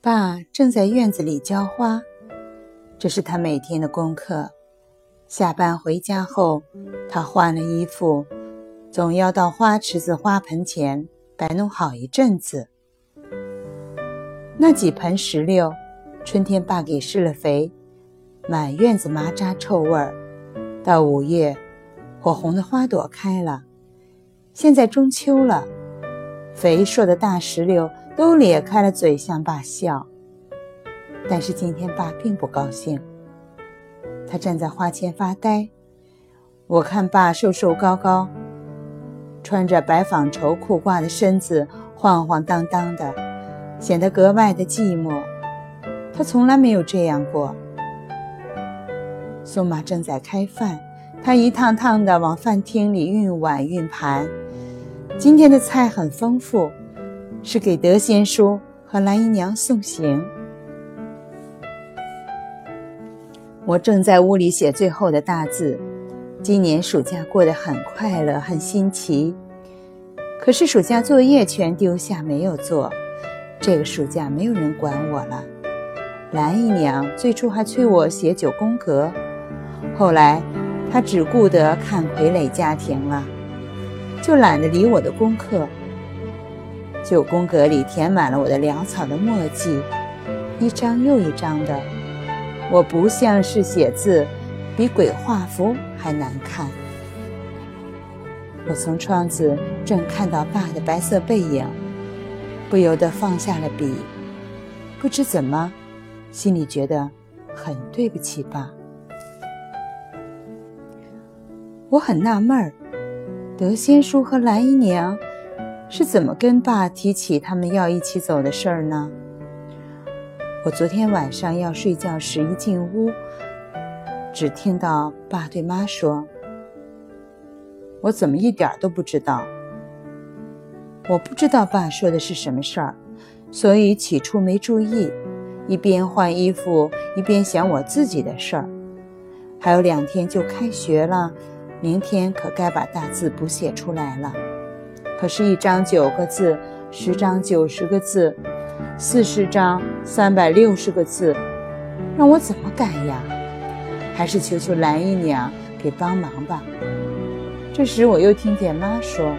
爸正在院子里浇花，这是他每天的功课。下班回家后，他换了衣服，总要到花池子花盆前摆弄好一阵子。那几盆石榴，春天爸给施了肥，满院子麻渣臭味儿。到五月，火红的花朵开了。现在中秋了，肥硕的大石榴都咧开了嘴向爸笑。但是今天爸并不高兴，他站在花前发呆。我看爸瘦瘦高高，穿着白纺绸裤褂的身子晃晃荡荡的，显得格外的寂寞。他从来没有这样过。宋妈正在开饭，她一趟趟地往饭厅里运碗运盘。今天的菜很丰富，是给德先叔和蓝姨娘送行。我正在屋里写最后的大字。今年暑假过得很快乐，很新奇。可是暑假作业全丢下没有做，这个暑假没有人管我了。蓝姨娘最初还催我写九宫格，后来她只顾得看《傀儡家庭》了，就懒得理我的功课。九宫格里填满了我的潦草的墨迹，一张又一张的。我不像是写字，比鬼画符还难看。我从窗子正看到爸的白色背影，不由得放下了笔。不知怎么，心里觉得很对不起爸。我很纳闷儿，德先叔和蓝姨娘是怎么跟爸提起他们要一起走的事儿呢？我昨天晚上要睡觉时一进屋，只听到爸对妈说：“我怎么一点都不知道？”我不知道爸说的是什么事儿，所以起初没注意，一边换衣服一边想我自己的事儿。还有2天就开学了，明天可该把大字补写出来了。可是1章9个字，10章90个字，40章360个字，让我怎么改呀？还是求求蓝姨娘给帮忙吧。这时我又听见妈说：“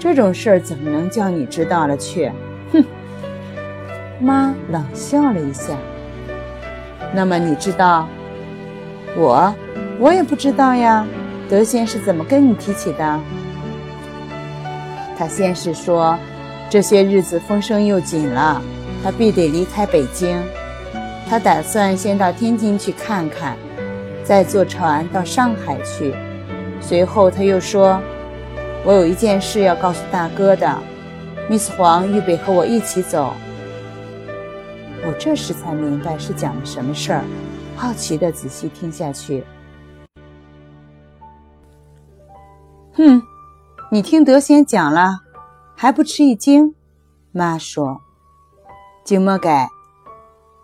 这种事儿怎么能叫你知道了去？”哼！妈冷笑了一下。那么你知道？我也不知道呀。德先是怎么跟你提起的？他先是说，这些日子风声又紧了，他必得离开北京。他打算先到天津去看看，再坐船到上海去。随后他又说：“我有一件事要告诉大哥的，Miss 黄预备和我一起走。”我这时才明白是讲了什么事儿，好奇地仔细听下去。哼，你听德先讲了，还不吃一惊？妈说：“惊莫改。”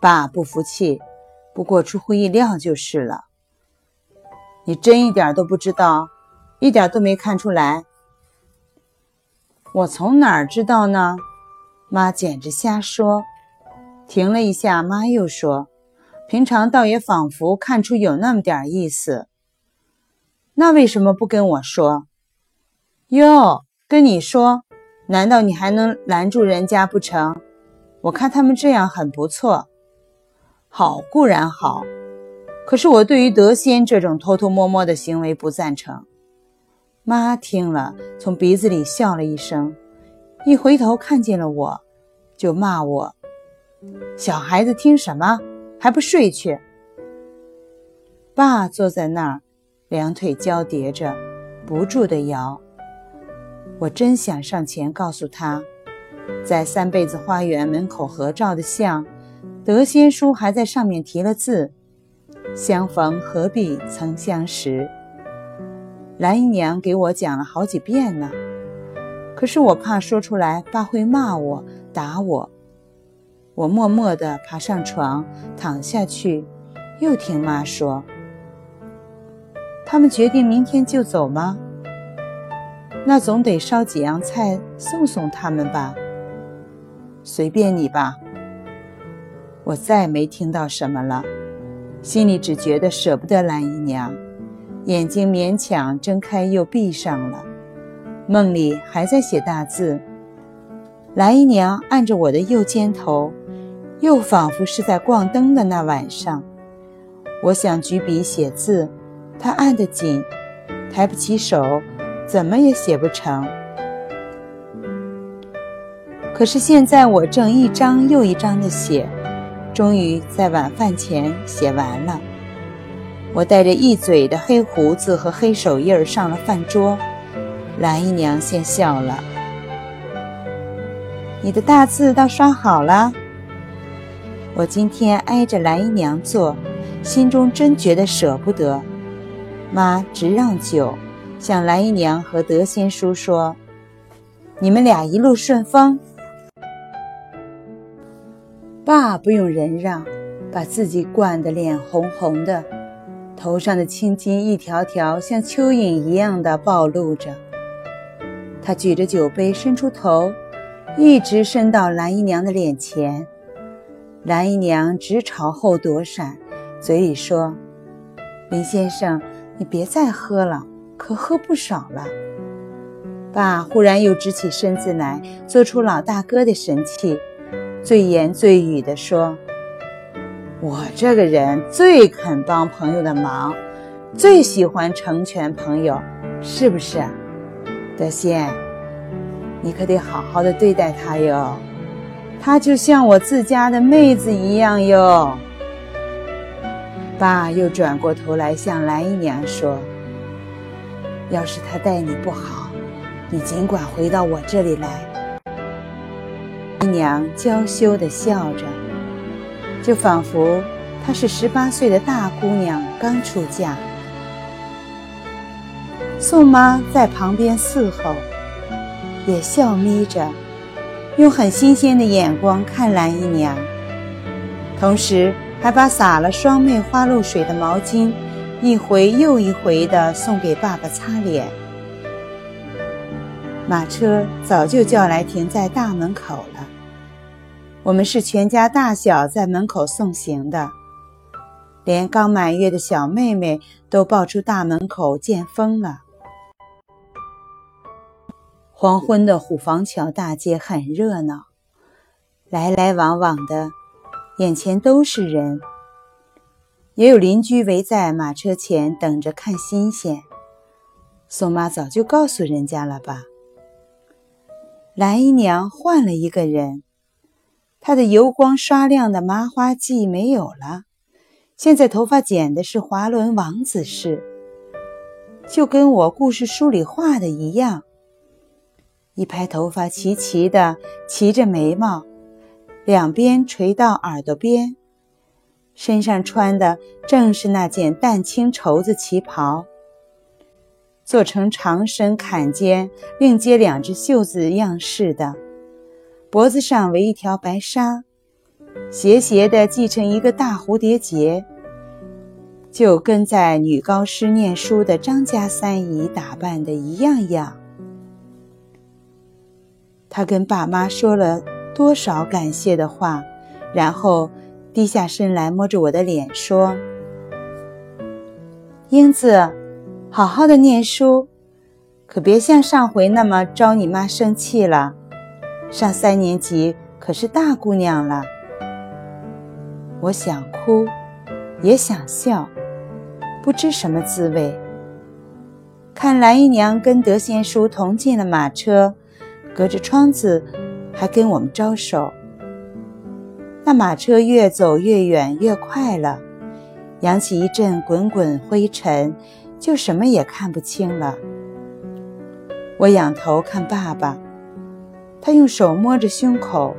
爸不服气，不过出乎意料就是了。你真一点都不知道，一点都没看出来。我从哪儿知道呢？妈简直瞎说。停了一下，妈又说：“平常倒也仿佛看出有那么点意思。那为什么不跟我说？”哟，跟你说，难道你还能拦住人家不成？我看他们这样很不错。好固然好，可是我对于德先这种偷偷摸摸的行为不赞成。妈听了，从鼻子里笑了一声，一回头看见了我，就骂我：“小孩子听什么？还不睡去！”爸坐在那儿，两腿交叠着，不住地摇。我真想上前告诉他，在三辈子花园门口合照的像，德先叔还在上面提了字：“相逢何必曾相识。”蓝姨娘给我讲了好几遍呢，可是我怕说出来爸会骂我打我。我默默地爬上床躺下去，又听妈说：“他们决定明天就走吗？那总得烧几样菜送送他们吧。”“随便你吧。”我再没听到什么了，心里只觉得舍不得蓝姨娘，眼睛勉强睁开又闭上了，梦里还在写大字。蓝姨娘按着我的右肩头，又仿佛是在逛灯的那晚上，我想举笔写字，她按得紧，抬不起手，怎么也写不成。可是现在我正一张又一张地写，终于在晚饭前写完了。我带着一嘴的黑胡子和黑手印上了饭桌，蓝姨娘先笑了：“你的大字倒刷好了。”我今天挨着蓝姨娘坐，心中真觉得舍不得。妈直让酒，向蓝姨娘和德先叔说：“你们俩一路顺风。”爸不用人让，把自己灌得脸红红的，头上的青筋一条条像蚯蚓一样的暴露着。他举着酒杯伸出头，一直伸到蓝姨娘的脸前。蓝姨娘直朝后躲闪，嘴里说：“林先生，你别再喝了，可喝不少了。”爸忽然又直起身子来，做出老大哥的神气，醉言醉语地说：“我这个人最肯帮朋友的忙，最喜欢成全朋友，是不是？德仙，你可得好好的对待他哟，他就像我自家的妹子一样哟。”爸又转过头来向蓝姨娘说：“要是他待你不好，你尽管回到我这里来。”姨娘娇羞地笑着，就仿佛她是18岁的大姑娘刚出嫁。宋妈在旁边伺候，也笑眯着，用很新鲜的眼光看蓝姨娘，同时还把洒了双妹花露水的毛巾一回又一回地送给爸爸擦脸。马车早就叫来停在大门口了，我们是全家大小在门口送行的，连刚满月的小妹妹都抱出大门口见风了。黄昏的虎坊桥大街很热闹，来来往往的，眼前都是人，也有邻居围在马车前等着看新鲜。宋妈早就告诉人家了吧。蓝姨娘换了一个人，她的油光刷亮的麻花髻没有了，现在头发剪的是滑轮王子式，就跟我故事书里画的一样，一排头发齐齐的齐着眉毛，两边垂到耳朵边，身上穿的正是那件淡青绸子旗袍，做成长身坎肩，另接两只袖子样式的，脖子上围一条白纱，斜斜的系成一个大蝴蝶结，就跟在女高师念书的张家三姨打扮的一样样。他跟爸妈说了多少感谢的话，然后低下身来摸着我的脸说：“英子，好好的念书，可别像上回那么招你妈生气了，上3年级可是大姑娘了。”我想哭也想笑，不知什么滋味。看蓝姨娘跟德贤叔同进了马车，隔着窗子还跟我们招手。那马车越走越远越快了，扬起一阵滚滚灰尘，就什么也看不清了。我仰头看爸爸，他用手摸着胸口，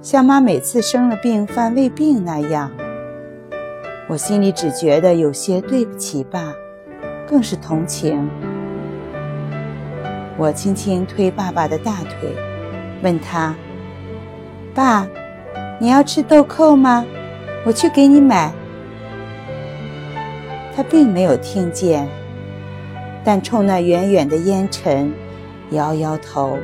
像妈每次生了病犯胃病那样。我心里只觉得有些对不起爸，更是同情。我轻轻推爸爸的大腿，问他：“爸，你要吃豆蔻吗？我去给你买。”他并没有听见，但冲那远远的烟尘摇摇头。